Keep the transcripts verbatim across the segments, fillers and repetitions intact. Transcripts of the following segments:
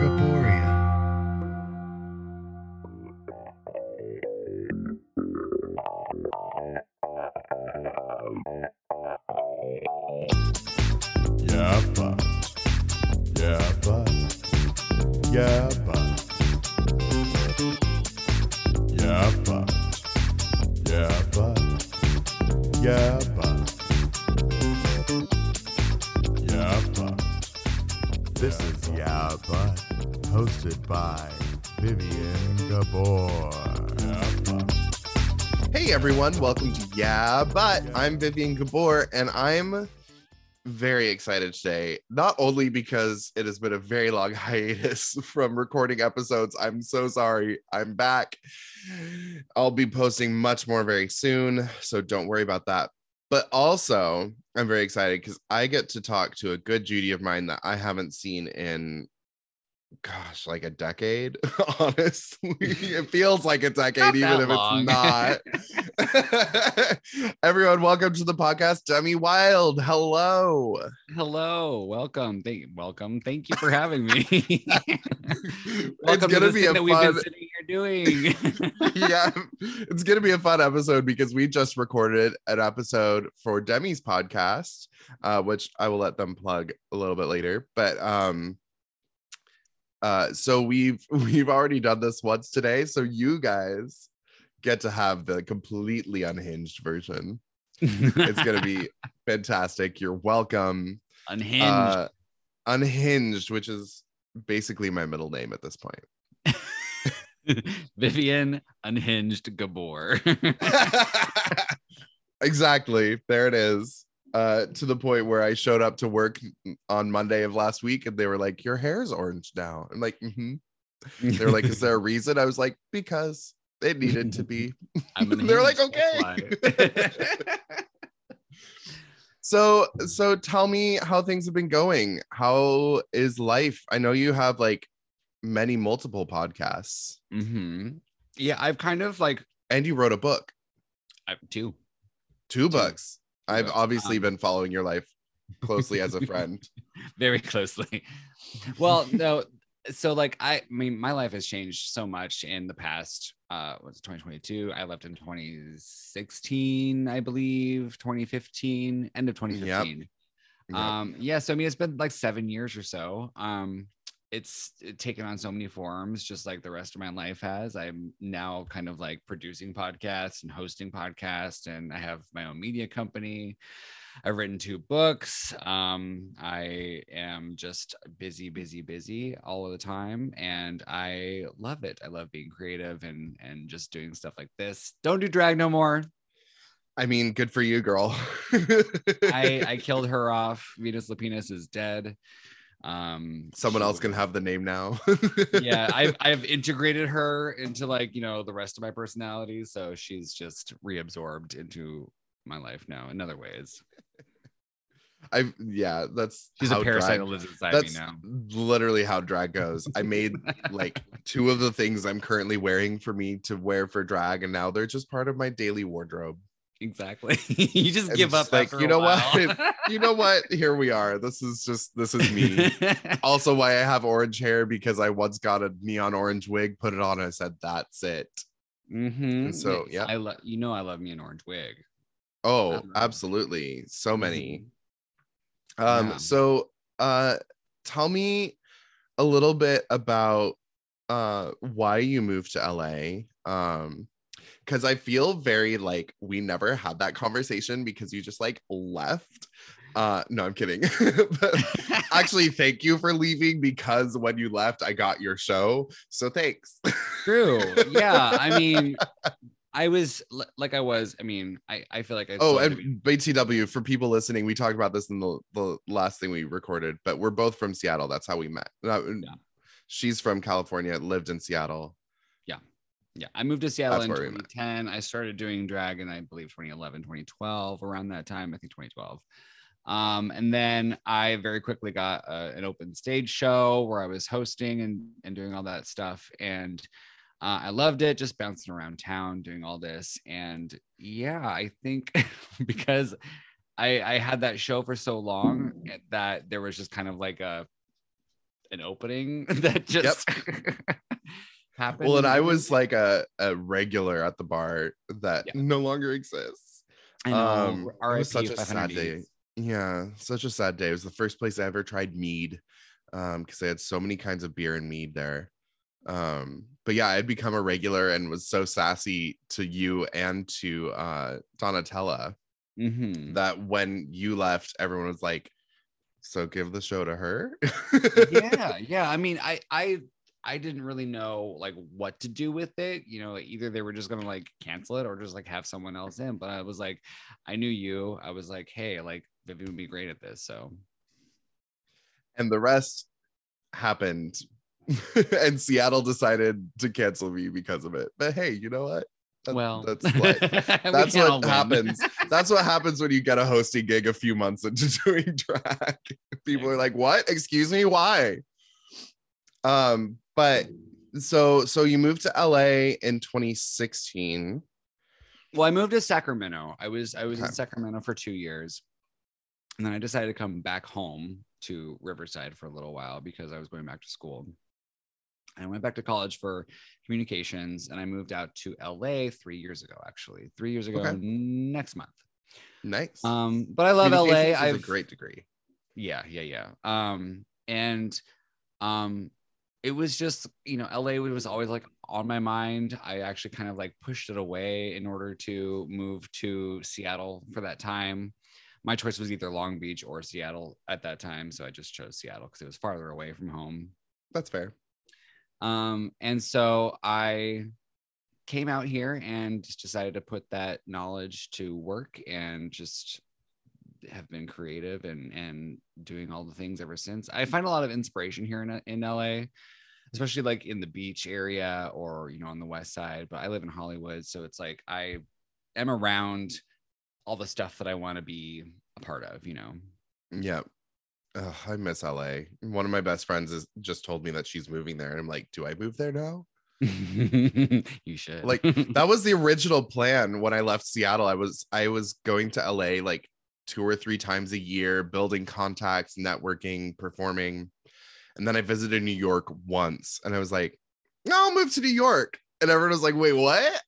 Gaboria. Yeah, but. Yeah, but. Yeah, but. Yeah, but. Yeah, but. Yeah, but. Yeah, but. This is Yeah, But, hosted by Vivian Gabor. Yeah, but. Hey everyone, welcome to Yeah But. I'm Vivian Gabor and I'm very excited today, not only because it has been a very long hiatus from recording episodes. I'm so sorry. I'm back. I'll be posting much more very soon, so don't worry about that. But also, I'm very excited because I get to talk to a good Judy of mine that I haven't seen in gosh, like a decade, honestly. It feels like a decade, even if long. It's not. Everyone, welcome to the podcast, Demi Wylde. Hello. Hello. Welcome. Thank welcome. Thank you for having me. It's gonna be a fun we've been sitting here doing. Yeah. It's gonna be a fun episode because we just recorded an episode for Demi's podcast, uh, which I will let them plug a little bit later. But um Uh, so we've we've already done this once today, so you guys get to have the completely unhinged version. It's gonna be fantastic. You're welcome. Unhinged, uh, unhinged, which is basically my middle name at this point. Vivian Unhinged Gabor. Exactly. There it is. Uh, to the point where I showed up to work on Monday of last week and they were like, your hair's orange now. I'm like, mm-hmm. They were like, is there a reason? I was like, because it needed to be. They're like, okay. so so tell me how things have been going. How is life? I know you have like many multiple podcasts. Mm-hmm. Yeah, I've kind of like, and you wrote a book. I, two. two two books. I've obviously um, been following your life closely as a friend. Very closely. Well, no. So like, I, I mean, my life has changed so much in the past, uh, what's it, twenty twenty-two? I left in twenty sixteen, I believe, twenty fifteen, end of twenty fifteen. Yep. Yep. Um, yeah. So, I mean, it's been like seven years or so. Um, it's taken on so many forms, just like the rest of my life has. I'm now kind of like producing podcasts and hosting podcasts, and I have my own media company. I've written two books. Um, I am just busy, busy, busy all of the time. And I love it. I love being creative and, and just doing stuff like this. Don't do drag no more. I mean, good for you, girl. I, I killed her off. Venus Lapinas is dead. um someone she, else can have the name now. yeah I've, I've integrated her into like, you know, the rest of my personality, so she's just reabsorbed into my life now in other ways. I've yeah that's she's a parasite drag, that lives inside that's me now. Literally how drag goes. I made like two of the things I'm currently wearing for me to wear for drag, and now they're just part of my daily wardrobe. Exactly. You just I'm give just up like, you know what? You know what? Here we are. This is just, this is me. Also why I have orange hair, because I once got a neon orange wig, put it on, and I said, that's it. Mm-hmm. And so, yeah. I love, you know, I love me an orange wig. Oh, absolutely. It. So many. Mm-hmm. Um, yeah. So uh, tell me a little bit about uh, why you moved to L A. Um, Because I feel very like we never had that conversation because you just like left. Uh, no, I'm kidding. But actually, thank you for leaving, because when you left, I got your show. So thanks. True. Yeah. I mean, I was like, I was, I mean, I, I feel like I. Oh, and be- B T W, for people listening, we talked about this in the, the last thing we recorded, but we're both from Seattle. That's how we met. Yeah. She's from California, lived in Seattle. Yeah, I moved to Seattle in twenty ten. I started doing drag in, I believe, twenty eleven, twenty twelve, around that time, I think twenty twelve. Um, and then I very quickly got uh, an open stage show where I was hosting and, and doing all that stuff. And uh, I loved it, just bouncing around town, doing all this. And yeah, I think because I, I had that show for so long that there was just kind of like a an opening that just yep. happened. Well, and I was like a, a regular at the bar that yeah. no longer exists. I know. Um, R I P, it was such a sad day. Yeah, such a sad day. It was the first place I ever tried mead um, because they had so many kinds of beer and mead there. Um, but yeah, I had become a regular and was so sassy to you and to uh, Donatella mm-hmm. that when you left, everyone was like, so give the show to her. yeah, yeah. I mean, I, I, I didn't really know like what to do with it. You know, either they were just gonna like cancel it or just like have someone else in. But I was like, I knew you. I was like, hey, like Vivian would be great at this. So, and the rest happened, and Seattle decided to cancel me because of it. But hey, you know what? That, well, that's like, that's what happens. That's what happens when you get a hosting gig a few months into doing drag. People yeah. are like, "What? Excuse me? Why?" Um, but so so you moved to L A in twenty sixteen. Well, I moved to Sacramento. I was I was okay. in Sacramento for two years, and then I decided to come back home to Riverside for a little while because I was going back to school. I went back to college for communications, and I moved out to L A three years ago, actually. Three years ago, okay. next month. Nice. Um, but I love L A. I have a great degree. Yeah, yeah, yeah. Um, and um, it was just, you know, L A was always like on my mind. I actually kind of like pushed it away in order to move to Seattle for that time. My choice was either Long Beach or Seattle at that time. So I just chose Seattle because it was farther away from home. That's fair. Um, and so I came out here and just decided to put that knowledge to work and just have been creative and, and doing all the things ever since. I find a lot of inspiration here in, in L A, especially like in the beach area or, you know, on the West Side, but I live in Hollywood. So it's like, I am around all the stuff that I want to be a part of, you know? Yeah. Ugh, I miss L A. One of my best friends is just told me that she's moving there, and I'm like, do I move there now? You should. Like, that was the original plan when I left Seattle. I was I was going to L A like two or three times a year, building contacts, networking, performing. And then I visited New York once, and I was like, no, I'll move to New York. And everyone was like, wait, what?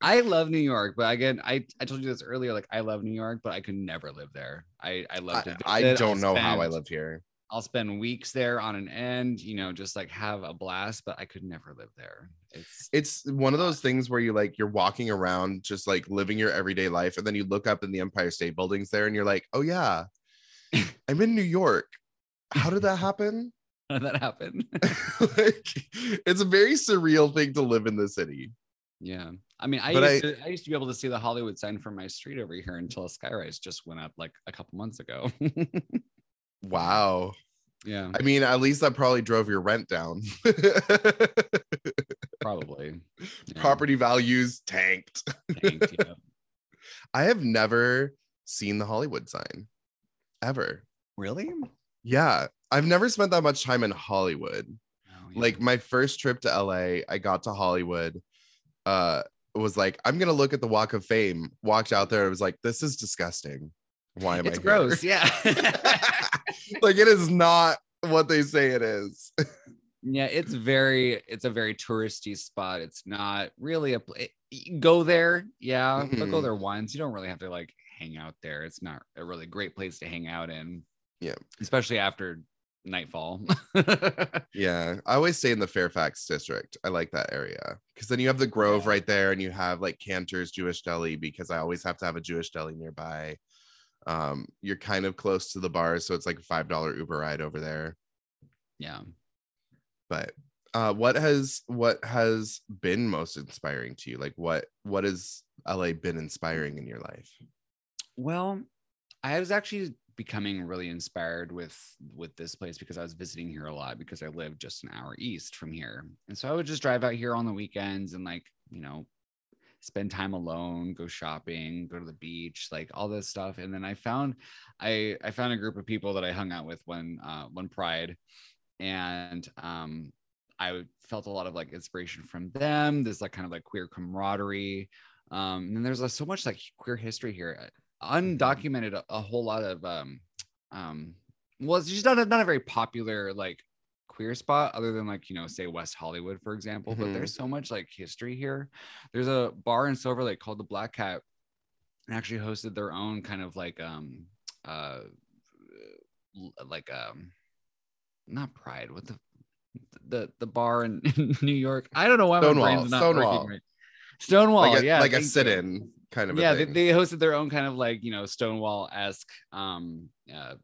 I love New York, but again, I, I told you this earlier, like I love New York, but I could never live there. I, I love it. I, I don't I'll know spend, how I live here. I'll spend weeks there on an end, you know, just like have a blast, but I could never live there. It's it's one of those things where you like, you're walking around just like living your everyday life. And then you look up in the Empire State Building's there and you're like, oh yeah, I'm in New York. How did that happen? How did that happen? Like, it's a very surreal thing to live in the city. Yeah. I mean, I used, I, to, I used to be able to see the Hollywood sign from my street over here until a skyrise just went up like a couple months ago. Wow. Yeah. I mean, at least that probably drove your rent down. Probably. Yeah. Property values tanked. tanked yeah. I have never seen the Hollywood sign ever. Really? Yeah. I've never spent that much time in Hollywood. Oh, yeah. Like my first trip to L A, I got to Hollywood. Uh, was like, I'm gonna look at the Walk of Fame. Walked out there, I was like, this is disgusting. Why am it's I? It's gross. Here? Yeah. Like it is not what they say it is. Yeah, it's very. It's a very touristy spot. It's not really a. It, go there, yeah, mm-hmm. but go there once. You don't really have to like hang out there. It's not a really great place to hang out in. Yeah, especially after nightfall. Yeah, I always stay in the Fairfax district. I like that area because then you have the Grove yeah. right there, and you have like Cantor's Jewish Deli because I always have to have a Jewish deli nearby. Um you're kind of close to the bars, so it's like a five dollar Uber ride over there. Yeah, but uh what has what has been most inspiring to you? Like what what has L A been inspiring in your life? Well, I was actually becoming really inspired with with this place because I was visiting here a lot because I lived just an hour east from here, and so I would just drive out here on the weekends and like, you know, spend time alone, go shopping, go to the beach, like all this stuff. And then I found I I found a group of people that I hung out with one uh one Pride, and um I felt a lot of like inspiration from them. This like kind of like queer camaraderie, um and then there's like, so much like queer history here. Undocumented, a, a whole lot of um, um, well, it's just not a, not a very popular like queer spot other than like, you know, say West Hollywood, for example. Mm-hmm. But there's so much like history here. There's a bar in Silver Lake called the Black Cat, and actually hosted their own kind of like um uh like um not Pride, what the the the bar in, in New York. I don't know why Stonewall, my brain's not Stonewall. working right. Stonewall, like a, yeah, like a sit-in you. kind of. Yeah, a thing. They, they hosted their own kind of like, you know, Stonewall-esque um uh,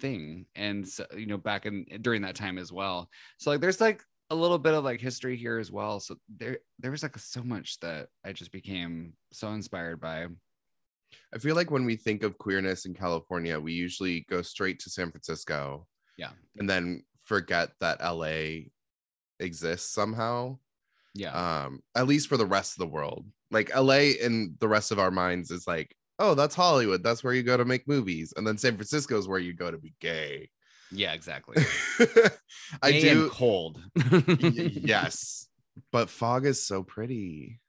thing, and so, you know, back in during that time as well. So like, there's like a little bit of like history here as well. So there there was like so much that I just became so inspired by. I feel like when we think of queerness in California, we usually go straight to San Francisco. Yeah, and then forget that L A exists somehow. Yeah, um, at least for the rest of the world. Like L A in the rest of our minds is like, oh, that's Hollywood. That's where you go to make movies. And then San Francisco is where you go to be gay. Yeah, exactly. I May do. And cold. Yes. But fog is so pretty.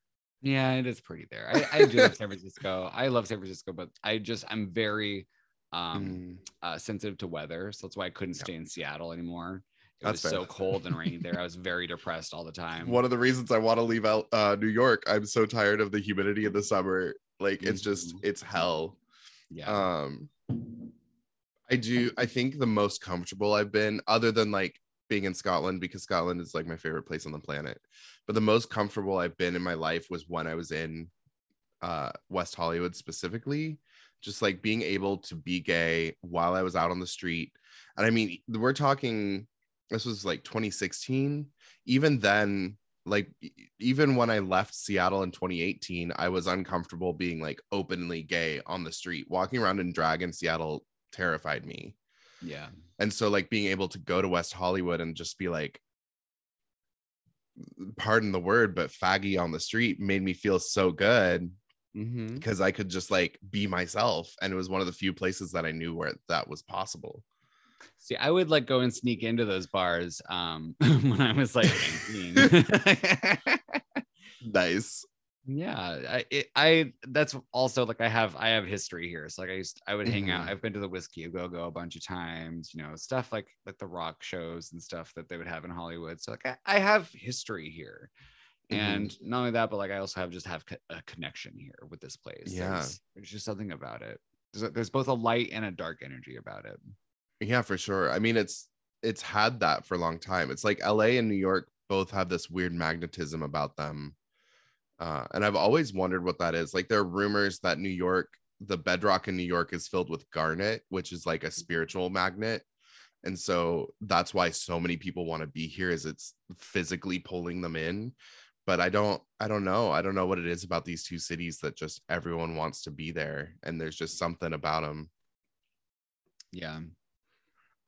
Yeah, it is pretty there. I, I do love San Francisco. I love San Francisco, but I just, I'm very um, mm. uh, sensitive to weather. So that's why I couldn't stay yeah. in Seattle anymore. It That's was fair. so cold and rainy there. I was very depressed all the time. One of the reasons I want to leave out uh, New York. I'm so tired of the humidity in the summer. Like, it's just, it's hell. Yeah. Um, I do, I think the most comfortable I've been, other than like being in Scotland, because Scotland is like my favorite place on the planet. But the most comfortable I've been in my life was when I was in uh, West Hollywood specifically. Just like being able to be gay while I was out on the street. And I mean, we're talking, this was like twenty sixteen. Even then, like, even when I left Seattle in twenty eighteen, I was uncomfortable being like openly gay on the street. Walking around in drag in Seattle terrified me. Yeah. And so like being able to go to West Hollywood and just be like, pardon the word, but faggy on the street made me feel so good, because mm-hmm. I could just like be myself. And it was one of the few places that I knew where that was possible. See, I would like go and sneak into those bars um, when I was like nineteen. Nice. Yeah, I, it, I. That's also like I have. I have history here. So like I used, I would hang mm-hmm. out. I've been to the Whiskey-A-Go-Go a bunch of times. You know, stuff like like the rock shows and stuff that they would have in Hollywood. So like I, I have history here, mm-hmm. and not only that, but like I also have just have co- a connection here with this place. Yeah, there's, there's just something about it. There's, there's both a light and a dark energy about it. Yeah, for sure. I mean, it's it's had that for a long time. It's like L A and New York both have this weird magnetism about them. Uh, and I've always wondered what that is. Like, there are rumors that New York, the bedrock in New York is filled with garnet, which is like a spiritual magnet. And so that's why so many people want to be here, is it's physically pulling them in. But I don't, I don't know. I don't know what it is about these two cities that just everyone wants to be there. And there's just something about them. Yeah. Um,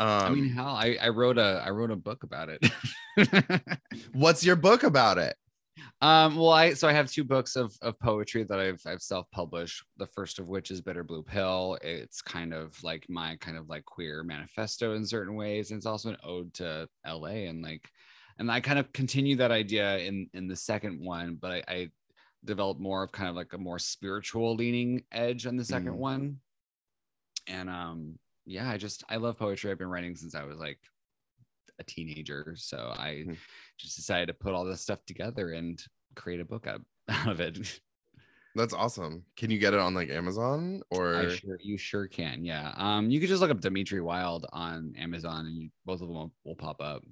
I mean, hell, I, I wrote a I wrote a book about it. What's your book about it? Um, well, I so I have two books of of poetry that I've I've self-published. The first of which is Bitter Blue Pill. It's kind of like my kind of like queer manifesto in certain ways, and it's also an ode to L A. And like, and I kind of continue that idea in in the second one, but I, I developed more of kind of like a more spiritual leaning edge on the second mm. one. And um. Yeah, I just, I love poetry. I've been writing since I was like a teenager. So I mm-hmm. just decided to put all this stuff together and create a book out, out of it. That's awesome. Can you get it on like Amazon or? I sure, you sure can. Yeah. Um, you could just look up Demi Wylde on Amazon and you, both of them will, will pop up.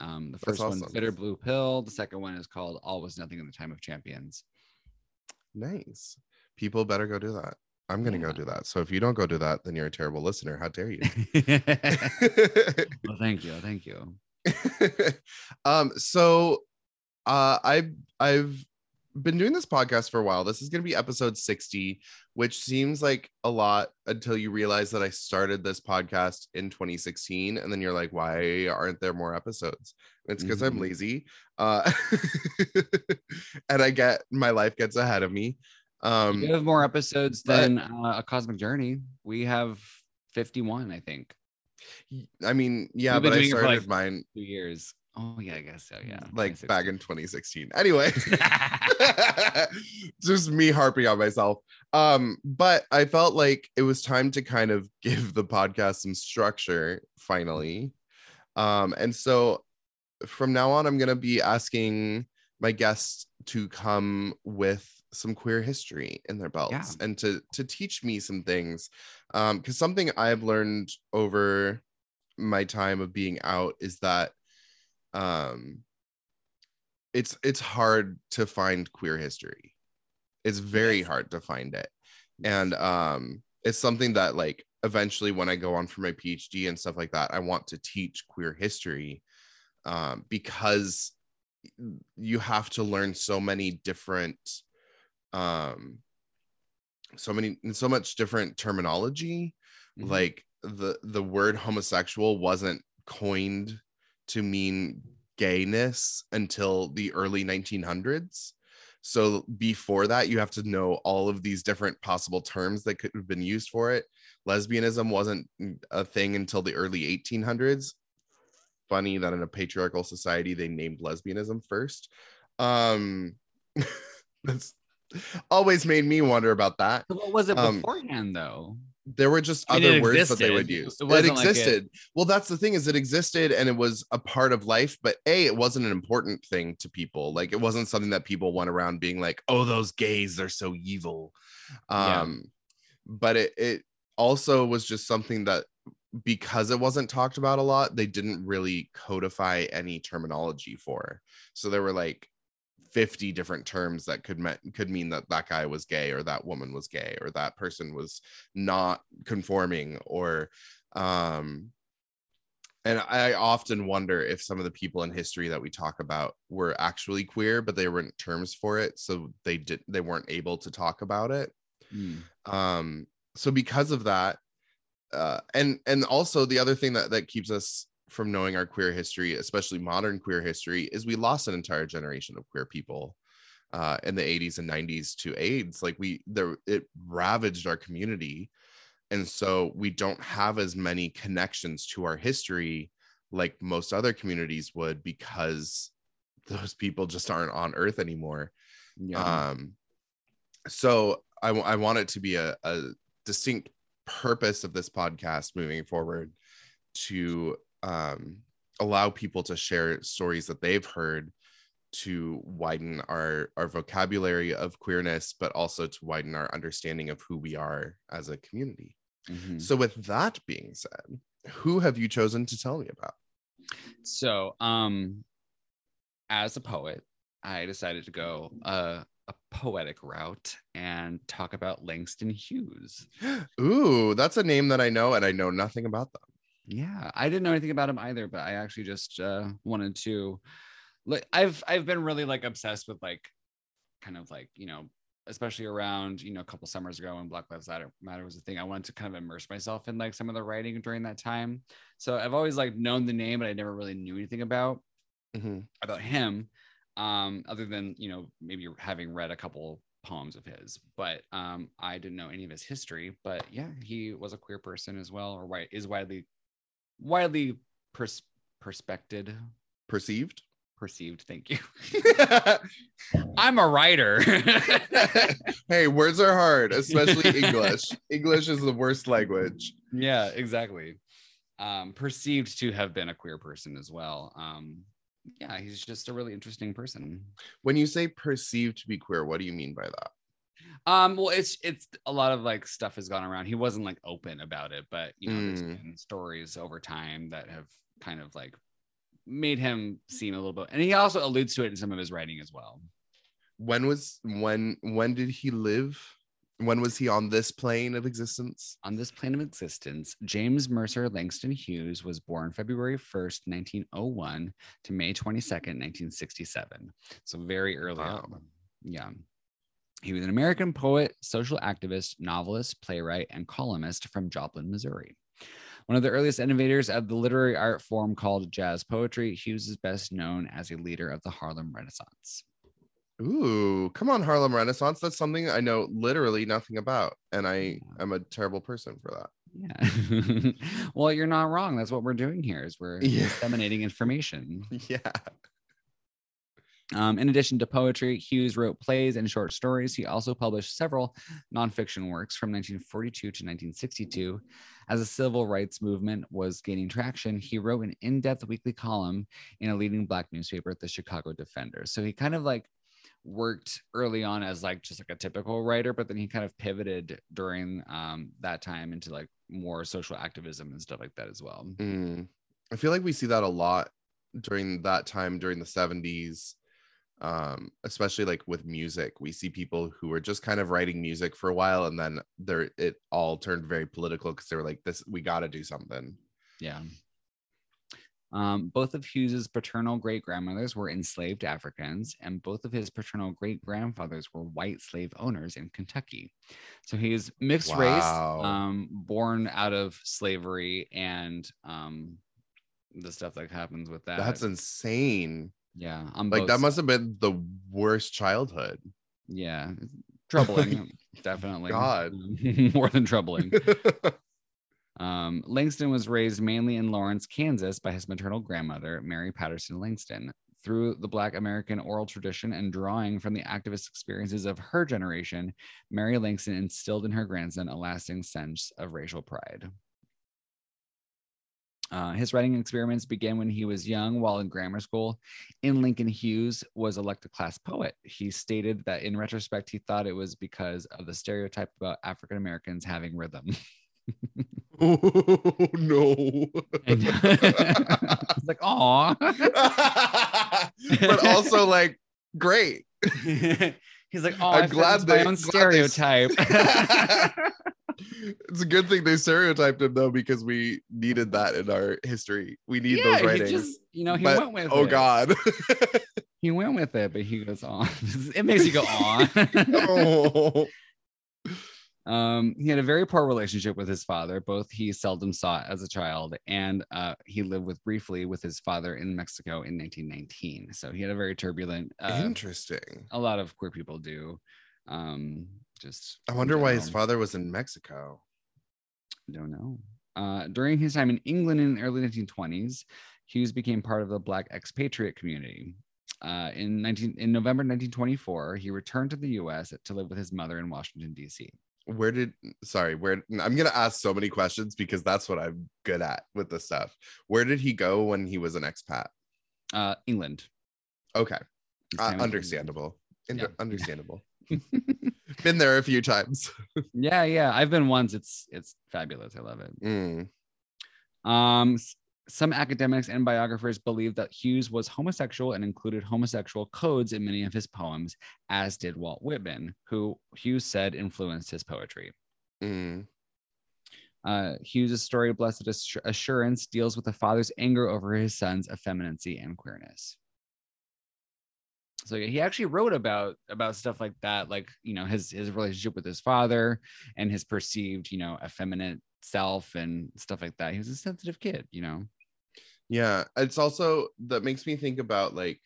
Um, the first awesome. one, Bitter Blue Pill. The second one is called All Was Nothing in the Time of Champions. Nice. People better go do that. I'm going to yeah. go do that. So if you don't go do that, then you're a terrible listener. How dare you? Well, thank you. Thank you. um, so uh, I've, I've been doing this podcast for a while. This is going to be episode sixty, which seems like a lot until you realize that I started this podcast in twenty sixteen. And then you're like, why aren't there more episodes? It's because mm-hmm. I'm lazy. Uh, and I get, my life gets ahead of me. Um, we have more episodes than but, uh, A Cosmic Journey. We have fifty-one, I think. I mean, yeah, but I started like mine two years. Oh yeah, I guess so. Yeah, like back in twenty sixteen. Anyway, just me harping on myself. Um, but I felt like it was time to kind of give the podcast some structure finally. Um, and so from now on, I'm gonna be asking my guests to come with some queer history in their belts, yeah, and to to teach me some things, um, because something I've learned over my time of being out is that um it's it's hard to find queer history. It's very hard to find it. And um it's something that, like, eventually when I go on for my PhD and stuff like that, I want to teach queer history, um because you have to learn so many different um so many so much different terminology. Mm-hmm. Like the the word homosexual wasn't coined to mean gayness until the early nineteen hundreds. So before that, you have to know all of these different possible terms that could have been used for it. Lesbianism wasn't a thing until the early eighteen hundreds. Funny that in a patriarchal society, they named lesbianism first. Um, that's always made me wonder about that. So what was it um, beforehand, though? There were just I mean, other words that they would use. It, it existed. Like it... Well, that's the thing, is it existed and it was a part of life, but A, it wasn't an important thing to people. Like, it wasn't something that people went around being like, oh, those gays, they're so evil. Um, yeah. But it, it also was just something that, because it wasn't talked about a lot, they didn't really codify any terminology for. So there were like fifty different terms that could me- could mean that that guy was gay, or that woman was gay, or that person was not conforming, or um and I often wonder if some of the people in history that we talk about were actually queer, but they weren't terms for it, so they did they weren't able to talk about it. Mm. Um so because of that, uh and and also the other thing that that keeps us from knowing our queer history, especially modern queer history, is we lost an entire generation of queer people uh, in the eighties and nineties to AIDS. Like we, there, it ravaged our community. And so we don't have as many connections to our history like most other communities would, because those people just aren't on earth anymore. Yeah. Um, so I, w- I want it to be a, a distinct purpose of this podcast moving forward to um allow people to share stories that they've heard, to widen our our vocabulary of queerness, but also to widen our understanding of who we are as a community. Mm-hmm. So with that being said, who have you chosen to tell me about? So um as a poet, I decided to go uh a poetic route and talk about Langston Hughes. Ooh, that's a name that I know, and I know nothing about them. Yeah, I didn't know anything about him either, but I actually just uh, wanted to, like, I've I've been really, like, obsessed with, like, kind of, like, you know, especially around, you know, a couple summers ago when Black Lives Matter was a thing, I wanted to kind of immerse myself in, like, some of the writing during that time. So I've always, like, known the name, but I never really knew anything about, mm-hmm. about him, um, other than, you know, maybe having read a couple poems of his, but um, I didn't know any of his history. But yeah, he was a queer person as well, or why is widely widely pers- perspected perceived perceived thank you. I'm a writer. Hey, words are hard, especially English. English is the worst language. Yeah, exactly. Um perceived to have been a queer person as well. Um yeah, he's just a really interesting person. When you say perceived to be queer, what do you mean by that? Um, well, it's it's a lot of, like, stuff has gone around. He wasn't, like, open about it, but, you know, mm. there's been stories over time that have kind of, like, made him seem a little bit, and he also alludes to it in some of his writing as well. When was when when did he live? When was he on this plane of existence? On this plane of existence, James Mercer Langston Hughes was born February first, nineteen oh one to May twenty-second, nineteen sixty-seven. So very early wow. on. Yeah. He was an American poet, social activist, novelist, playwright, and columnist from Joplin, Missouri. One of the earliest innovators of the literary art form called jazz poetry, Hughes is best known as a leader of the Harlem Renaissance. Ooh, come on, Harlem Renaissance. That's something I know literally nothing about, and I am a terrible person for that. Yeah. Well, you're not wrong. That's what we're doing here is we're yeah. disseminating information. Yeah. Um, in addition to poetry, Hughes wrote plays and short stories. He also published several nonfiction works from nineteen forty-two to nineteen sixty-two. As the civil rights movement was gaining traction, he wrote an in-depth weekly column in a leading Black newspaper, the Chicago Defender. So he kind of like worked early on as like just like a typical writer, but then he kind of pivoted during um, that time into like more social activism and stuff like that as well. Mm. I feel like we see that a lot during that time, during the seventies. Um especially like with music, we see people who were just kind of writing music for a while, and then there it all turned very political because they were like, this, we got to do something. Yeah. Um both of Hughes's paternal great-grandmothers were enslaved Africans, and both of his paternal great-grandfathers were white slave owners in Kentucky. So he is mixed wow. race, um born out of slavery and um the stuff that happens with that. That's insane. Yeah, I'm like, that must have been the worst childhood. Yeah, troubling. Definitely. God. More than troubling. um, Langston was raised mainly in Lawrence, Kansas by his maternal grandmother, Mary Patterson Langston. Through the Black American oral tradition and drawing from the activist experiences of her generation, Mary Langston instilled in her grandson a lasting sense of racial pride. Uh, his writing experiments began when he was young while in grammar school. In Lincoln, Hughes was elected class poet. He stated that in retrospect, he thought it was because of the stereotype about African Americans having rhythm. Oh, no. And, it's like, aw. But also like, great. He's like, oh, I'm glad they, my own glad stereotype. They... It's a good thing they stereotyped him though, because we needed that in our history. We need yeah, those writings. He just, you know, he but, went with oh it. Oh God. He went with it, but he goes on. It makes you go on. Oh. Um, he had a very poor relationship with his father. Both he seldom saw as a child, and uh, he lived with briefly with his father in Mexico in nineteen nineteen. So he had a very turbulent. Uh, Interesting. A lot of queer people do. Um, just. I wonder why his father was in Mexico. Don't know. Uh, during his time in England in the early nineteen twenties, Hughes became part of the Black expatriate community. Uh, in nineteen in November nineteen twenty-four, he returned to the U S to live with his mother in Washington, D C Where did, sorry, where, I'm going to ask so many questions because that's what I'm good at with this stuff. Where did he go when he was an expat? Uh, England. Okay. Uh, understandable. Ind- yeah. Understandable. Been there a few times. yeah, yeah. I've been once. It's, it's fabulous. I love it. Mm. Um, some academics and biographers believe that Hughes was homosexual and included homosexual codes in many of his poems, as did Walt Whitman, who Hughes said influenced his poetry. Mm. Uh, Hughes's story, Blessed Assurance, deals with a father's anger over his son's effeminacy and queerness. So he actually wrote about about stuff like that, like, you know, his his relationship with his father and his perceived, you know, effeminate self and stuff like that. He was a sensitive kid, you know. Yeah, it's also, that makes me think about like,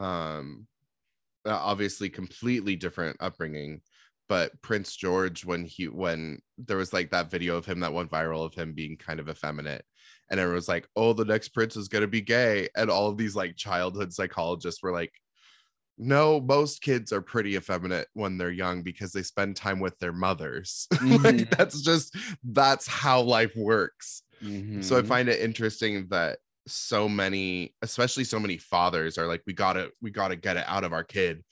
um, obviously completely different upbringing, but Prince George, when he when there was like that video of him that went viral of him being kind of effeminate, and everyone was like, oh, the next prince is gonna be gay, and all of these like childhood psychologists were like, no, most kids are pretty effeminate when they're young because they spend time with their mothers. Mm-hmm. Like, that's just, that's how life works. Mm-hmm. So I find it interesting that so many, especially so many fathers are like, we gotta, we gotta get it out of our kid.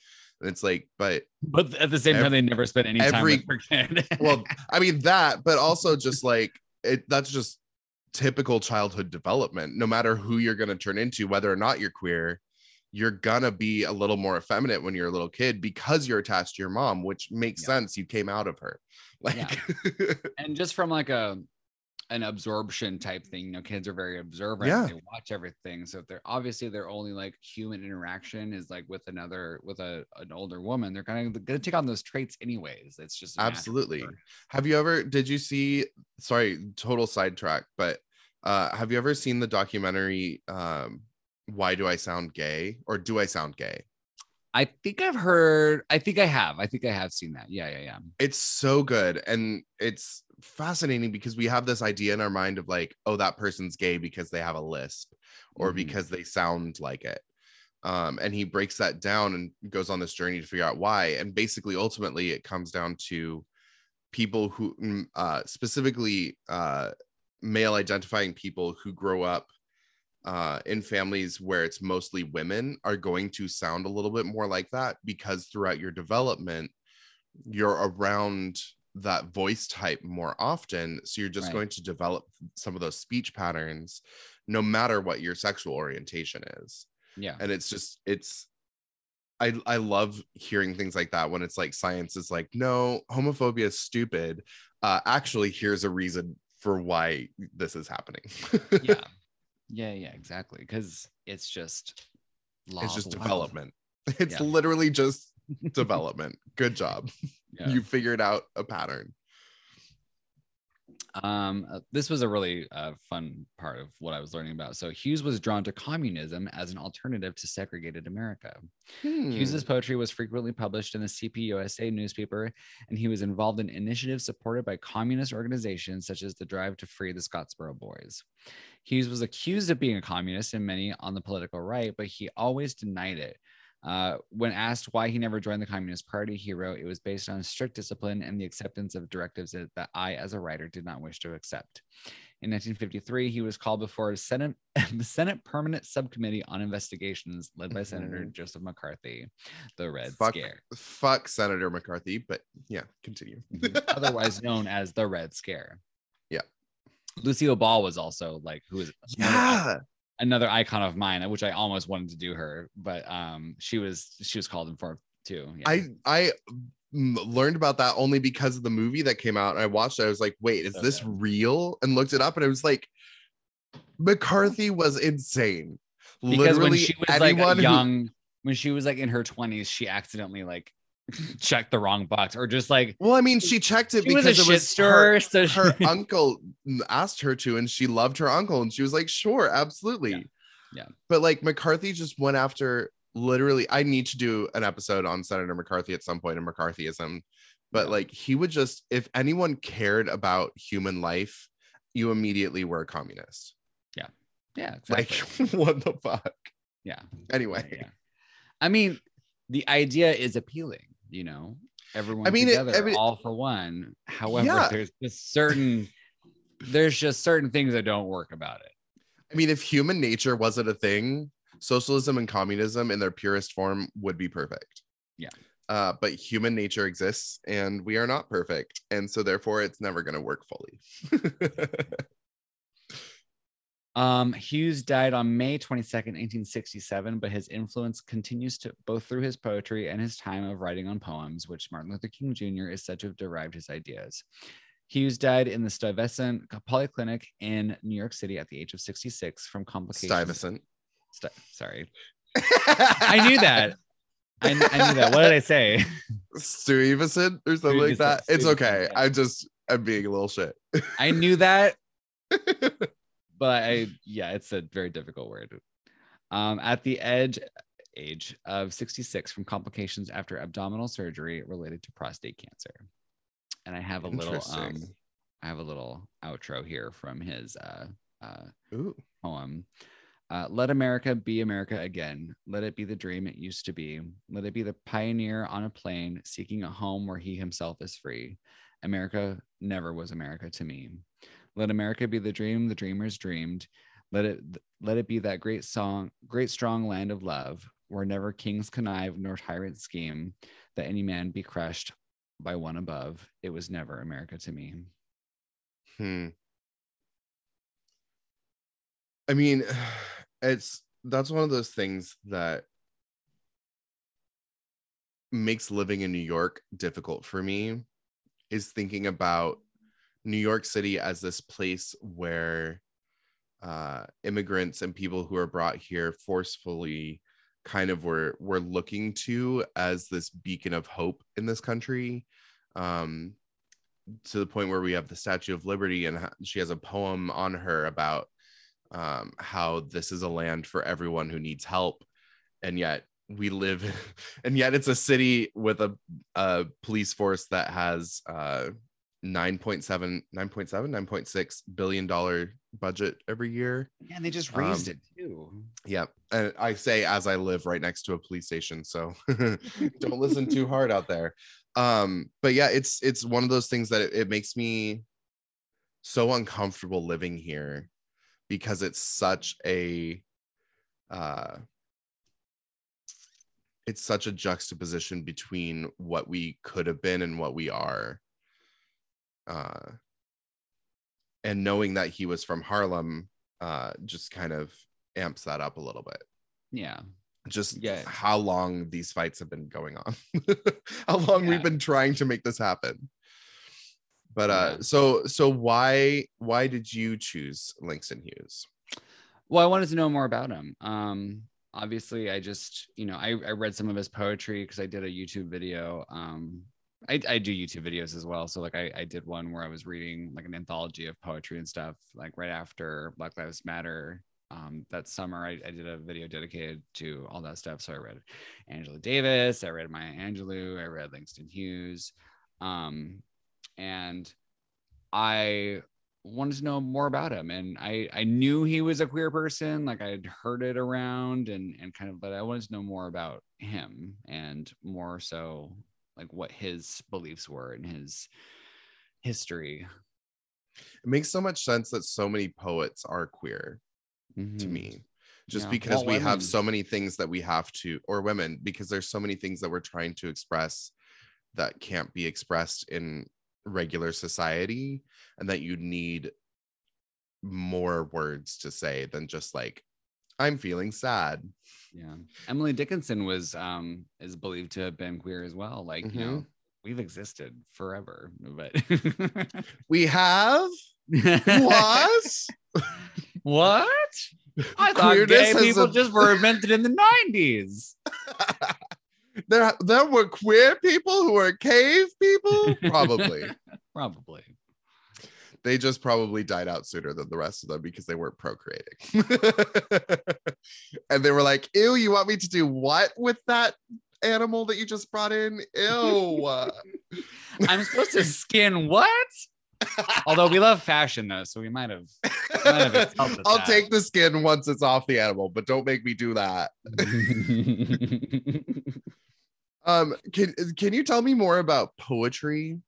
And it's like, but... But at the same every, time, they never spent any every, time with their kid. Well, I mean that, but also just like, it, that's just typical childhood development. No matter who you're gonna turn into, whether or not you're queer, you're gonna be a little more effeminate when you're a little kid because you're attached to your mom, which makes yeah. sense. You came out of her. Like, yeah. And just from like a an absorption type thing, you know, kids are very observant. Yeah. They watch everything. So if they're obviously their only like human interaction is like with another, with a an older woman, they're kind of gonna take on those traits anyways. It's just absolutely. Have you ever, did you see, sorry, total sidetrack, but uh have you ever seen the documentary um Why Do I Sound Gay? Or Do I Sound Gay? I think I've heard, I think I have. I think I have seen that. Yeah, yeah, yeah. It's so good. And it's fascinating because we have this idea in our mind of like, oh, that person's gay because they have a lisp or mm-hmm. because they sound like it. Um, and he breaks that down and goes on this journey to figure out why. And basically, ultimately, it comes down to people who uh, specifically uh, male identifying people who grow up uh, in families where it's mostly women are going to sound a little bit more like that, because throughout your development, you're around that voice type more often. So you're just right. going to develop some of those speech patterns, no matter what your sexual orientation is. Yeah. And it's just, it's, I I love hearing things like that when it's like science is like, no, homophobia is stupid. Uh, actually, here's a reason for why this is happening. yeah. Yeah, yeah, exactly. Because it's just law It's just development. Life. It's yeah. literally just development. Good job. Yeah. You figured out a pattern. Um, uh, this was a really uh, fun part of what I was learning about. So Hughes was drawn to communism as an alternative to segregated America. Hmm. Hughes's poetry was frequently published in the C P U S A newspaper, and he was involved in initiatives supported by communist organizations such as the drive to free the Scottsboro Boys. Hughes was accused of being a communist and many on the political right, but he always denied it. Uh, when asked why he never joined the Communist Party, he wrote, "It was based on strict discipline and the acceptance of directives that, that I, as a writer, did not wish to accept." In nineteen fifty-three, he was called before a Senate, the Senate Permanent Subcommittee on Investigations, led by mm-hmm. Senator Joseph McCarthy, the Red fuck, Scare. Fuck Senator McCarthy, but yeah, continue. Otherwise known as the Red Scare. Yeah. Lucille Ball was also like, who is yeah. another icon of mine, which I almost wanted to do her, but um, she was she was called in for too. Yeah. I I learned about that only because of the movie that came out. I watched it. I was like, wait, is so this good. real? And looked it up, and I was like, McCarthy was insane. Because literally, when she was like young, who... when she was like in her twenties, she accidentally like checked the wrong box, or just like. Well, I mean, she checked it she because was a it was her, so she... her uncle asked her to, and she loved her uncle, and she was like, "Sure, absolutely." Yeah. yeah. But like McCarthy just went after literally. I need to do an episode on Senator McCarthy at some point in McCarthyism, but yeah. like he would just, if anyone cared about human life, you immediately were a communist. Yeah. Yeah. Exactly. Like what the fuck? Yeah. Anyway, yeah, yeah. I mean, the idea is appealing. You know, everyone I mean, together, it, I mean, all for one. However, yeah. there's just certain, there's just certain things that don't work about it. I mean, if human nature wasn't a thing, socialism and communism in their purest form would be perfect. Yeah. Uh, but human nature exists, and we are not perfect, and so therefore, it's never going to work fully. Um, Hughes died on May twenty-second, eighteen sixty-seven, but his influence continues to both through his poetry and his time of writing on poems, which Martin Luther King Junior is said to have derived his ideas. Hughes died in the Stuyvesant Polyclinic in New York City at the age of sixty-six from complications. Stuyvesant. Stu- sorry. I knew that. I, I knew that. What did I say? Stuyvesant or something Stuyvesant, like that? Stuyvesant. It's okay. I just, I'm being a little shit. I knew that. But I, yeah, it's a very difficult word. Um, at the edge, age of sixty-six from complications after abdominal surgery related to prostate cancer. And I have a little, um, I have a little outro here from his uh, uh, poem. Uh, "Let America be America again. Let it be the dream it used to be. Let it be the pioneer on a plane seeking a home where he himself is free. America never was America to me. Let America be the dream the dreamers dreamed. Let it let it be that great song, great strong land of love, where never kings connive nor tyrants scheme, that any man be crushed by one above. It was never America to me." Hmm. I mean, it's that's one of those things that makes living in New York difficult for me, is thinking about New York City as this place where uh, immigrants and people who are brought here forcefully kind of were, were looking to as this beacon of hope in this country, um, to the point where we have the Statue of Liberty, and she has a poem on her about um, how this is a land for everyone who needs help. And yet we live, and yet it's a city with a, a police force that has uh, nine point seven, nine point seven, nine point six billion dollar budget every year. Yeah, and they just raised um, it too. Yeah, and I say as I live right next to a police station, so don't listen too hard out there. Um, but yeah, it's it's one of those things that it, it makes me so uncomfortable living here because it's such a uh, it's such a juxtaposition between what we could have been and what we are. Uh, and knowing that he was from Harlem uh, just kind of amps that up a little bit. Yeah. Just yeah. how long these fights have been going on. How long yeah. we've been trying to make this happen. But uh, yeah. so so why why did you choose Langston Hughes? Well, I wanted to know more about him. Um, obviously, I just, you know, I, I read some of his poetry because I did a YouTube video. Um I, I do YouTube videos as well. So like I, I did one where I was reading like an anthology of poetry and stuff, like right after Black Lives Matter um, that summer, I, I did a video dedicated to all that stuff. So I read Angela Davis, I read Maya Angelou, I read Langston Hughes. Um, and I wanted to know more about him. And I, I knew he was a queer person. Like I'd heard it around and, and kind of, but I wanted to know more about him and more so like what his beliefs were and his history. It makes so much sense that so many poets are queer mm-hmm. to me, just yeah. because well, we women. have so many things that we have to, or women, because there's so many things that we're trying to express that can't be expressed in regular society, and that you need more words to say than just like, I'm feeling sad. Yeah. Emily Dickinson was um is believed to have been queer as well. Like, mm-hmm. you know, we've existed forever, but we have was what? I thought gay people a... just were invented in the nineties. there there were queer people who were cave people? Probably. Probably. They just probably died out sooner than the rest of them because they weren't procreating. And they were like, ew, you want me to do what with that animal that you just brought in? Ew. I'm supposed to skin what? Although we love fashion, though, so we might have. We might have I'll that. take the skin once it's off the animal, but don't make me do that. um, can, can you tell me more about poetry?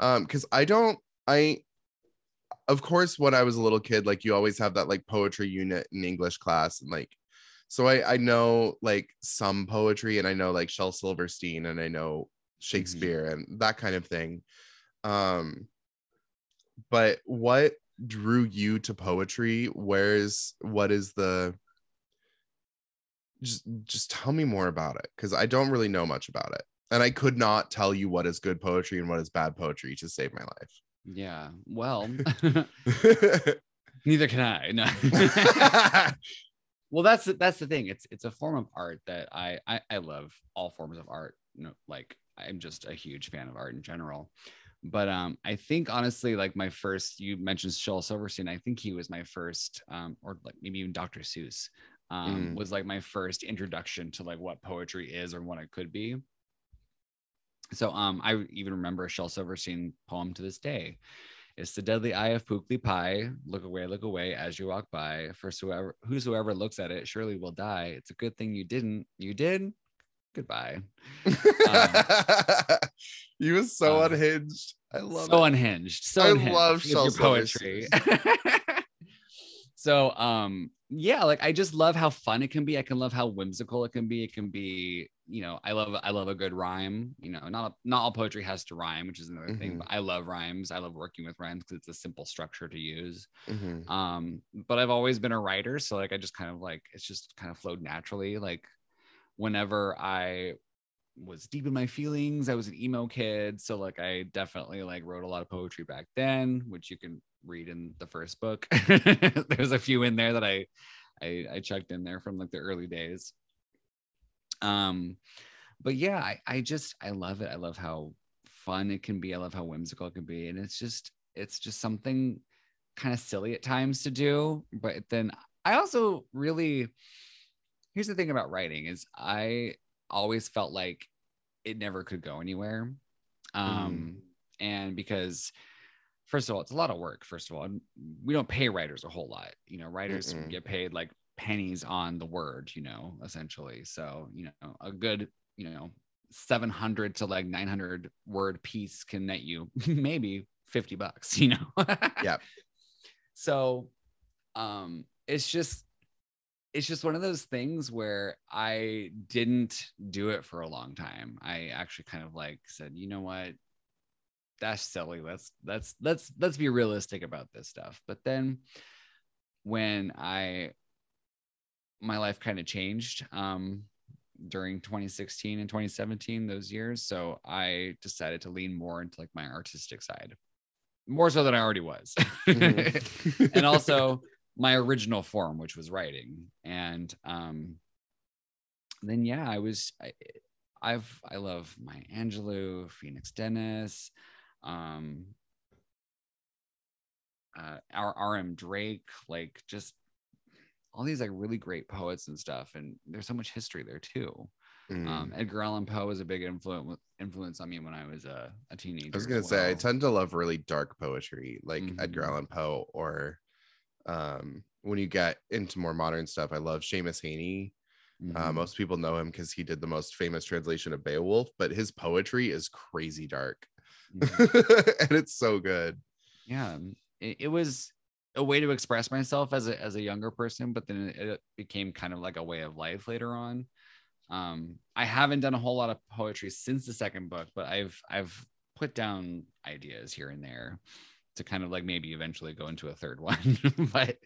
Um, because I don't... I. Of course, when I was a little kid, like you always have that like poetry unit in English class. And like, so I, I know like some poetry, and I know like Shel Silverstein, and I know Shakespeare mm-hmm. and that kind of thing. Um, but what drew you to poetry? Where's, what is the, just, just tell me more about it. Cause I don't really know much about it. And I could not tell you what is good poetry and what is bad poetry to save my life. Yeah, well, neither can I. No. Well, that's that's the thing. It's it's a form of art that I, I I love all forms of art. No, like I'm just a huge fan of art in general. But um, I think honestly, like my first, you mentioned Shel Silverstein. I think he was my first, um, or like maybe even Doctor Seuss um, mm. was like my first introduction to like what poetry is or what it could be. So um, I even remember a Shel Silverstein poem to this day. It's the deadly eye of Pukli Pi. Look away, look away as you walk by. First, whoever, whosoever looks at it surely will die. It's a good thing you didn't. You did. Goodbye. Um, you were so um, unhinged. I love so it. unhinged. So I unhinged. love Shel Silverstein poetry. So um, yeah, like I just love how fun it can be. I can love how whimsical it can be. It can be, you know, I love I love a good rhyme. You know, not not all poetry has to rhyme, which is another mm-hmm. thing. But I love rhymes. I love working with rhymes because it's a simple structure to use. Mm-hmm. Um, but I've always been a writer, so like I just kind of like it's just kind of flowed naturally. Like whenever I was deep in my feelings, I was an emo kid, so like I definitely like wrote a lot of poetry back then, which you can read in the first book. There's a few in there that I, I I checked in there from like the early days. Um, but yeah, I, I just, I love it. I love how fun it can be. I love how whimsical it can be. And it's just, it's just something kind of silly at times to do. But then I also really, here's the thing about writing is I always felt like it never could go anywhere. Um, mm. And because, first of all, it's a lot of work, first of all, and we don't pay writers a whole lot. You know, writers Mm-mm. get paid like pennies on the word, you know, essentially. So, you know, a good, you know, seven hundred to like nine hundred word piece can net you maybe fifty bucks, you know? Yeah. So um, it's just, it's just one of those things where I didn't do it for a long time. I actually kind of like said, you know what, that's silly. Let's, let's, let's, let's be realistic about this stuff. But then when I, my life kind of changed um, during twenty sixteen and twenty seventeen, those years. So I decided to lean more into like my artistic side, more so than I already was. Mm-hmm. And also my original form, which was writing. And um, then, yeah, I was, I, I've, I love Maya Angelou, Phoenix Dennis, um, uh, our R M Drake, like just all these like really great poets and stuff. And there's so much history there too. Mm. Um, Edgar Allan Poe was a big influence influence on me when I was a, a teenager. I was going to well. say, I tend to love really dark poetry, like mm-hmm. Edgar Allan Poe, or um, when you get into more modern stuff, I love Seamus Heaney. Mm-hmm. Uh, most people know him because he did the most famous translation of Beowulf, but his poetry is crazy dark. Mm-hmm. And it's so good. Yeah, it, it was a way to express myself as a as a younger person, but then it became kind of like a way of life later on. Um, I haven't done a whole lot of poetry since the second book, but I've I've put down ideas here and there to kind of like maybe eventually go into a third one. But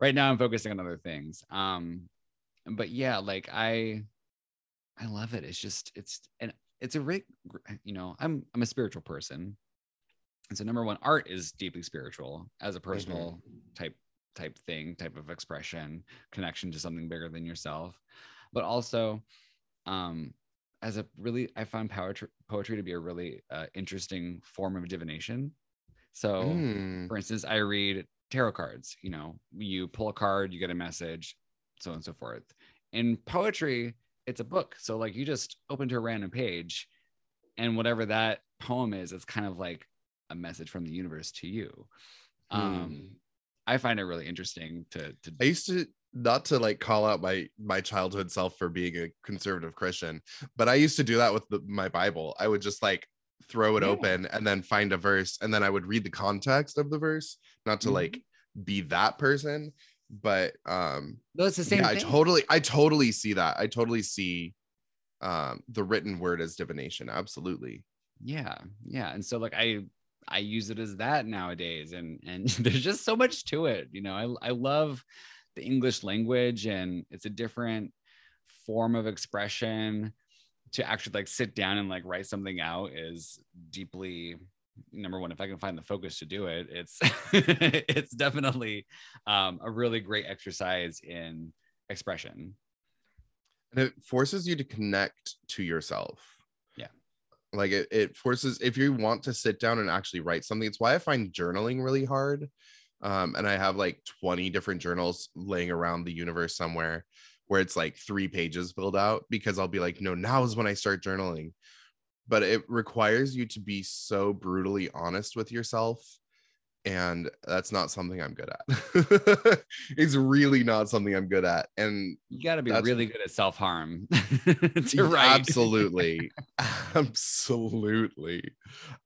right now I'm focusing on other things. Um, but yeah, like I, I love it. It's just, it's, and it's a really, you know, I'm, I'm a spiritual person. And so number one, art is deeply spiritual as a personal mm-hmm. type, type thing, type of expression, connection to something bigger than yourself. But also um, as a really, I found poetry, poetry to be a really uh, interesting form of divination. So mm. for instance, I read tarot cards, you know, you pull a card, you get a message, so on and so forth. In poetry, it's a book. So like you just open to a random page and whatever that poem is, it's kind of like a message from the universe to you. Mm. Um, I find it really interesting to, to. I used to, not to like call out my, my childhood self for being a conservative Christian, but I used to do that with the, my Bible. I would just like throw it yeah. open and then find a verse. And then I would read the context of the verse, not to mm-hmm. like be that person. But um no, it's the same yeah, thing. I totally I totally see that. I totally see um the written word as divination. Absolutely. Yeah. Yeah. And so like I I use it as that nowadays, and and there's just so much to it. You know, I I love the English language, and it's a different form of expression. To actually like sit down and like write something out is deeply, number one, if I can find the focus to do it, it's it's definitely um, a really great exercise in expression. And it forces you to connect to yourself. Yeah. Like it, it forces, if you want to sit down and actually write something, it's why I find journaling really hard. Um, and I have like twenty different journals laying around the universe somewhere where it's like three pages filled out, because I'll be like, no, now is when I start journaling. But it requires you to be so brutally honest with yourself. And that's not something I'm good at. It's really not something I'm good at. And you got to be really good at self-harm. to write. Absolutely. Absolutely.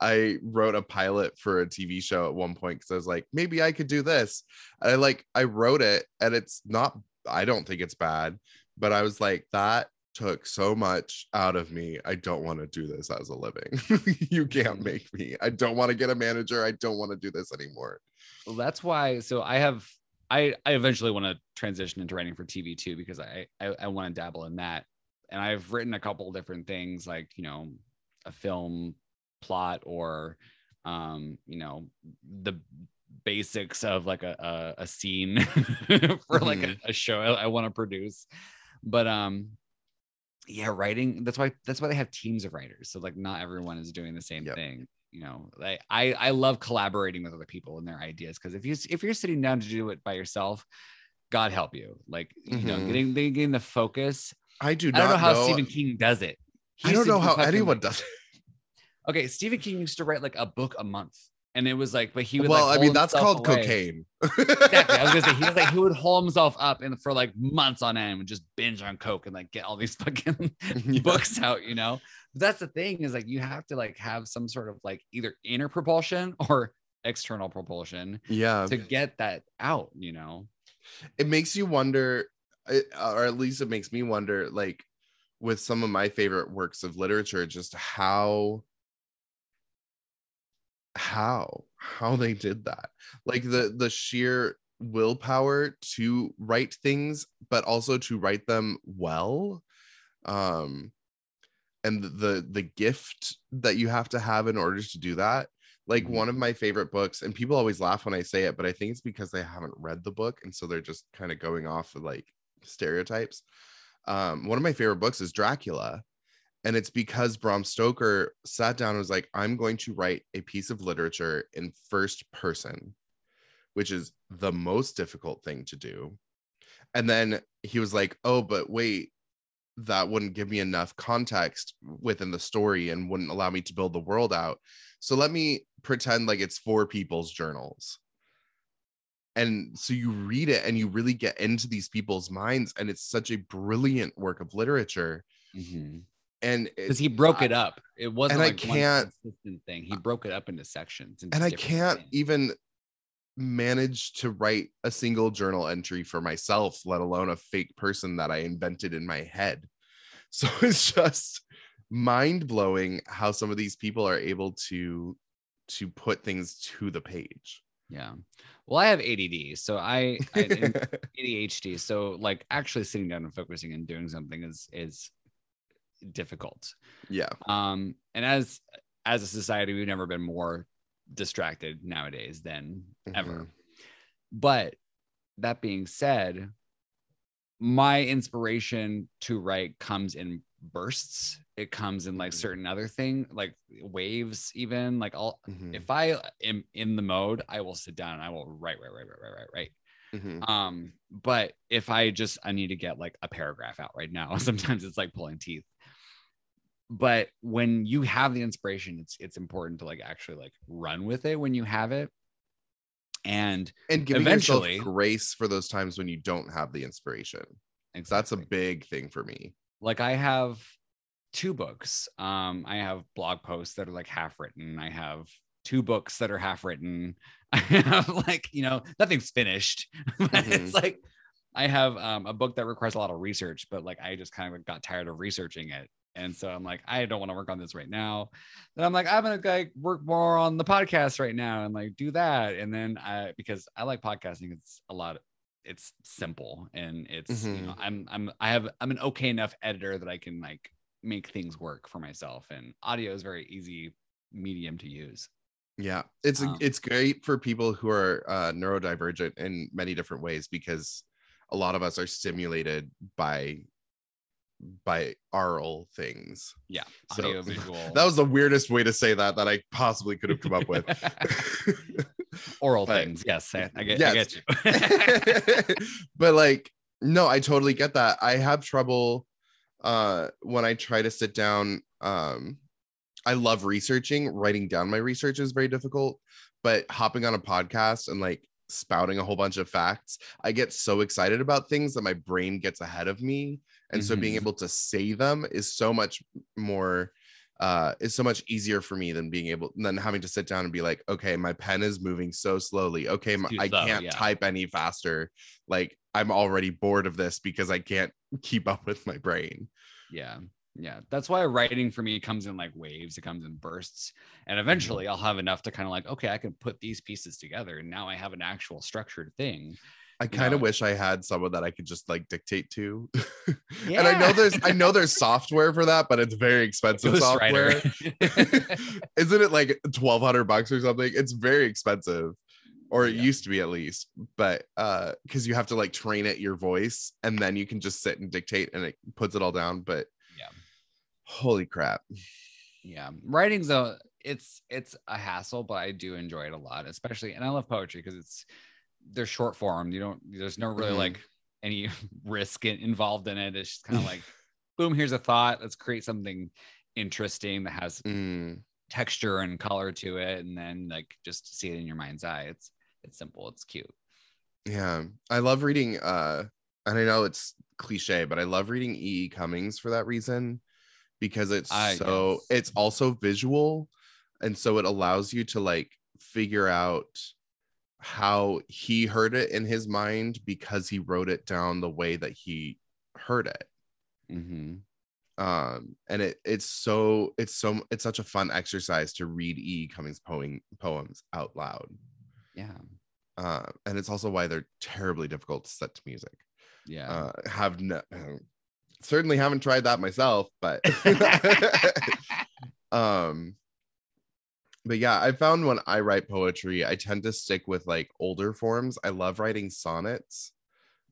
I wrote a pilot for a T V show at one point because I was like, maybe I could do this. And I like, I wrote it, and it's not, I don't think it's bad, but I was like, that took so much out of me. I don't want to do this as a living. You can't make me. I don't want to get a manager. I don't want to do this anymore. Well, that's why. So I have, I, I eventually want to transition into writing for T V too, because I, I, I want to dabble in that. And I've written a couple different things, like, you know, a film plot, or, um, you know, the basics of like a, a, a scene for like mm. a, a show I, I want to produce. But, um, yeah, writing, that's why that's why they have teams of writers, so like not everyone is doing the same yep. thing, you know. Like I I love collaborating with other people and their ideas, because if you if you're sitting down to do it by yourself, God help you, like mm-hmm. you know, getting getting the focus. I do I not don't know how know. Stephen King does it. He's I don't know how anyone like, does it. Okay, Stephen King used to write like a book a month. And it was like, but he would. Well, like, I mean, that's called away. Cocaine. Exactly. I was gonna say he was like he would hole himself up and for like months on end and just binge on coke and like get all these fucking yeah. books out, you know. But that's the thing is like you have to like have some sort of like either inner propulsion or external propulsion, yeah, to get that out, you know. It makes you wonder, or at least it makes me wonder, like with some of my favorite works of literature, just how. how how they did that, like the the sheer willpower to write things but also to write them well, um and the the gift that you have to have in order to do that. Like mm-hmm. one of my favorite books, and people always laugh when I say it, but I think it's because they haven't read the book and so they're just kind of going off of like stereotypes. Um one of my favorite books is Dracula. And it's because Bram Stoker sat down and was like, I'm going to write a piece of literature in first person, which is the most difficult thing to do. And then he was like, oh, but wait, that wouldn't give me enough context within the story and wouldn't allow me to build the world out. So let me pretend like it's four people's journals. And so you read it and you really get into these people's minds. And it's such a brilliant work of literature. Mm-hmm. And because he broke it up, it wasn't like one consistent thing. He broke it up into sections, and I can't even manage to write a single journal entry for myself, let alone a fake person that I invented in my head. So it's just mind-blowing how some of these people are able to to put things to the page. Yeah. Well, I have A D D, so I, I A D H D, so like actually sitting down and focusing and doing something is is difficult. Yeah. Um and as as a society, we've never been more distracted nowadays than mm-hmm. ever. But that being said, my inspiration to write comes in bursts. It comes in like certain other thing, like waves, even like all mm-hmm. if I am in the mode, I will sit down and I will write right right right right right right Mm-hmm. Um, but if I just, I need to get like a paragraph out right now, sometimes it's like pulling teeth, but when you have the inspiration, it's, it's important to like actually like run with it when you have it. And, and giving eventually yourself grace for those times when you don't have the inspiration. Exactly. That's a big thing for me. Like I have two books. Um, I have blog posts that are like half written. I have two books that are half written. I have like, you know, nothing's finished. But mm-hmm. it's like, I have um, a book that requires a lot of research, but like, I just kind of got tired of researching it. And so I'm like, I don't want to work on this right now. Then I'm like, I'm going to like work more on the podcast right now and like do that. And then I, because I like podcasting, it's a lot, it's simple. And it's, mm-hmm. you know, I'm, I'm, I have, I'm an okay enough editor that I can like make things work for myself. And audio is very easy medium to use. Yeah, it's um, it's great for people who are uh, neurodivergent in many different ways, because a lot of us are stimulated by by aural things. Yeah, so, audio visual. That was the weirdest way to say that that I possibly could have come up with. Oral but, things, yes, I, I, get, yes. I get you. But like, no, I totally get that. I have trouble uh, when I try to sit down. Um, I love researching. Writing down my research is very difficult, but hopping on a podcast and like spouting a whole bunch of facts, I get so excited about things that my brain gets ahead of me. And mm-hmm. so being able to say them is so much more, uh, is so much easier for me than being able, than having to sit down and be like, okay, my pen is moving so slowly. Okay. My, I can't yeah. type any faster. Like I'm already bored of this because I can't keep up with my brain. Yeah. Yeah, that's why writing for me comes in like waves. It comes in bursts. And eventually I'll have enough to kind of like, okay, I can put these pieces together. And now I have an actual structured thing. I kind of wish I had someone that I could just like dictate to. Yeah. And I know there's I know there's software for that, but it's very expensive Ghost software. Isn't it like twelve hundred bucks or something? It's very expensive. Or it yeah. used to be at least, but uh, because you have to like train it your voice and then you can just sit and dictate and it puts it all down. But yeah. Holy crap. Yeah. Writing's a, it's, it's a hassle, but I do enjoy it a lot, especially, and I love poetry because it's, they're short form. You don't, there's no really mm-hmm. like any risk in, involved in it. It's just kind of like, boom, here's a thought. Let's create something interesting that has mm. texture and color to it, and then like just see it in your mind's eye. It's it's simple. It's cute. Yeah, I love reading. Uh, and I know it's cliche, but I love reading E E. Cummings for that reason, because it's I so guess. It's also visual, and so it allows you to like figure out how he heard it in his mind because he wrote it down the way that he heard it. Mm-hmm. Um, and it it's so it's so it's such a fun exercise to read E E. Cummings poem, poems out loud. Yeah. Uh, and it's also why they're terribly difficult to set to music. Yeah. Uh, have no, certainly haven't tried that myself, but um, but yeah, I found when I write poetry, I tend to stick with like older forms. I love writing sonnets,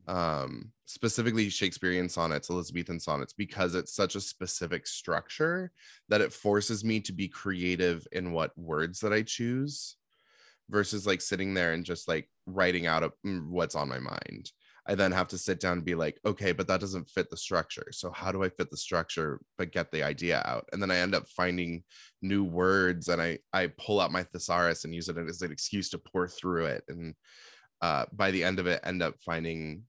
um, specifically Shakespearean sonnets, Elizabethan sonnets, because it's such a specific structure that it forces me to be creative in what words that I choose, versus like sitting there and just like writing out of what's on my mind. I then have to sit down and be like, okay, but that doesn't fit the structure. So how do I fit the structure, but get the idea out? And then I end up finding new words, and I, I pull out my thesaurus and use it as an excuse to pour through it. And uh, by the end of it, end up finding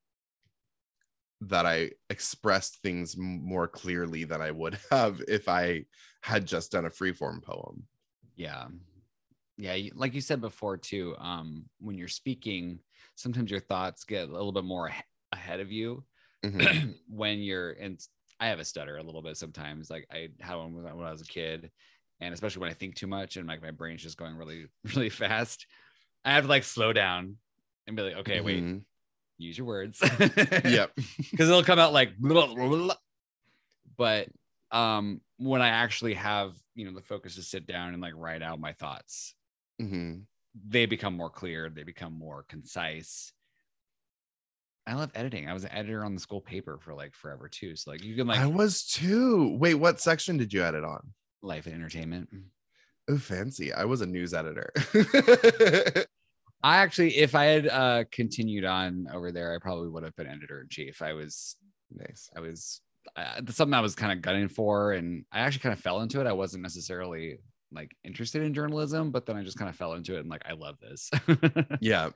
that I expressed things more clearly than I would have if I had just done a freeform poem. Yeah. Yeah, like you said before too, um, when you're speaking, sometimes your thoughts get a little bit more ahead of you. Mm-hmm. When you're, and I have a stutter a little bit sometimes, like I had one when I was a kid, and especially when I think too much and like my brain's just going really, really fast, I have to like slow down and be like, okay, mm-hmm. wait, use your words. Yep, because it'll come out like, blah, blah, blah. But um, when I actually have, you know, the focus to sit down and like write out my thoughts. Mm-hmm. They become more clear, they become more concise. I love editing. I was an editor on the school paper for like forever too, so like you can like I was too. Wait, what section did you edit on? Life and entertainment. Oh, fancy. I was a news editor. I actually, if I had uh continued on over there, I probably would have been editor-in-chief. I was nice. I was uh, something I was kind of gunning for, and I actually kind of fell into it. I wasn't necessarily like interested in journalism, but then I just kind of fell into it and like I love this. Yeah,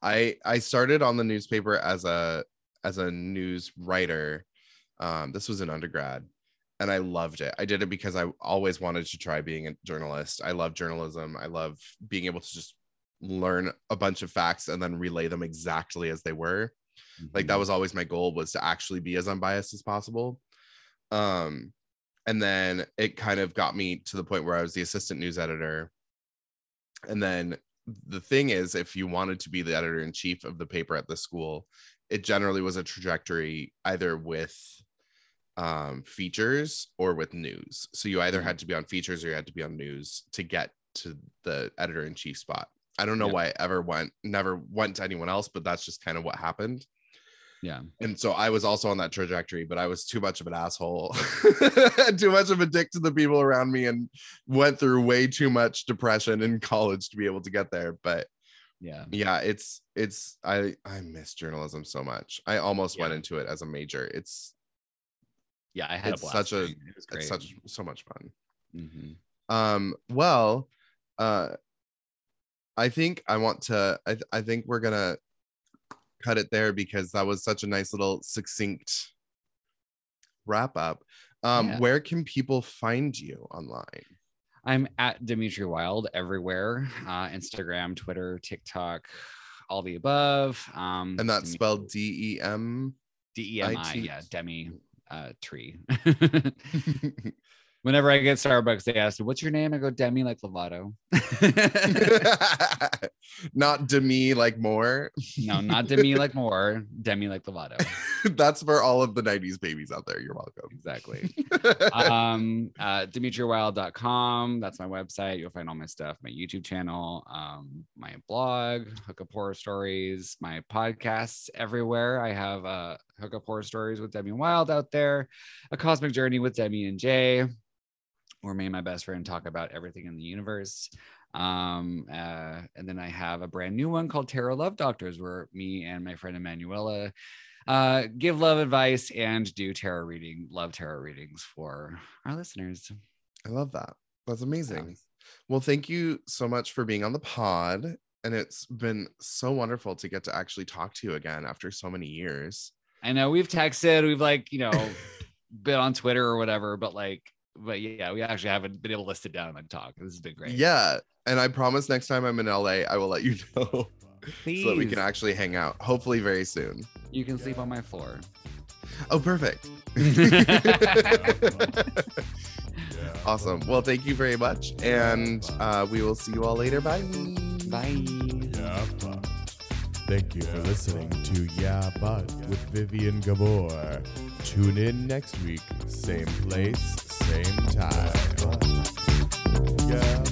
I I started on the newspaper as a as a news writer. Um, this was in undergrad, and I loved it. I did it because I always wanted to try being a journalist. I love journalism. I love being able to just learn a bunch of facts and then relay them exactly as they were. Mm-hmm. Like that was always my goal, was to actually be as unbiased as possible. Um. And then it kind of got me to the point where I was the assistant news editor. And then the thing is, if you wanted to be the editor-in-chief of the paper at the school, it generally was a trajectory either with um, features or with news. So you either had to be on features or you had to be on news to get to the editor-in-chief spot. I don't know yeah. why I ever went, never went to anyone else, but that's just kind of what happened. Yeah. And so I was also on that trajectory, but I was too much of an asshole, too much of a dick to the people around me, and went through way too much depression in college to be able to get there. But yeah, yeah, it's, it's, I, I miss journalism so much. I almost yeah. went into it as a major. It's, yeah, I had it's a blast such a, it was great. It's such, so much fun. Mm-hmm. Um, well, uh, I think I want to, I, I think we're going to cut it there, because that was such a nice little succinct wrap up. Um yeah. Where can people find you online? I'm at Dimitri Wylde everywhere, uh Instagram, Twitter, TikTok, all the above. Um and that's Dimitri, spelled D E M D E M I. Yeah, Demi uh tree. Whenever I get Starbucks, they ask, what's your name? I go, Demi, like Lovato. Not Demi, like Moore. No, not Demi, like Moore. Demi, like Lovato. That's for all of the nineties babies out there. You're welcome. Exactly. um, uh, Dimitri Wylde dot com. That's my website. You'll find all my stuff. My YouTube channel, um, my blog, Hookup Horror Stories, my podcasts everywhere. I have uh, Hookup Horror Stories with Demi Wylde out there. A Cosmic Journey with Demi and Jay, where me and my best friend talk about everything in the universe. Um, uh, and then I have a brand new one called Tarot Love Doctors, where me and my friend Emanuela uh, give love advice and do tarot reading, love tarot readings for our listeners. I love that. That's amazing. Well, thank you so much for being on the pod. And it's been so wonderful to get to actually talk to you again after so many years. I know we've texted, we've like, you know, been on Twitter or whatever, but like, but yeah, we actually haven't been able to sit down and talk. This has been great. Yeah. And I promise next time I'm in L A, I will let you know. Please. So that we can actually hang out, hopefully very soon. You can sleep on my floor. Oh, perfect. Awesome. Well, thank you very much. And uh, we will see you all later. Bye. Bye. Yeah, but. Thank you for listening to Yeah But with Vivian Gabor. Tune in next week. Same place, same time. Yeah.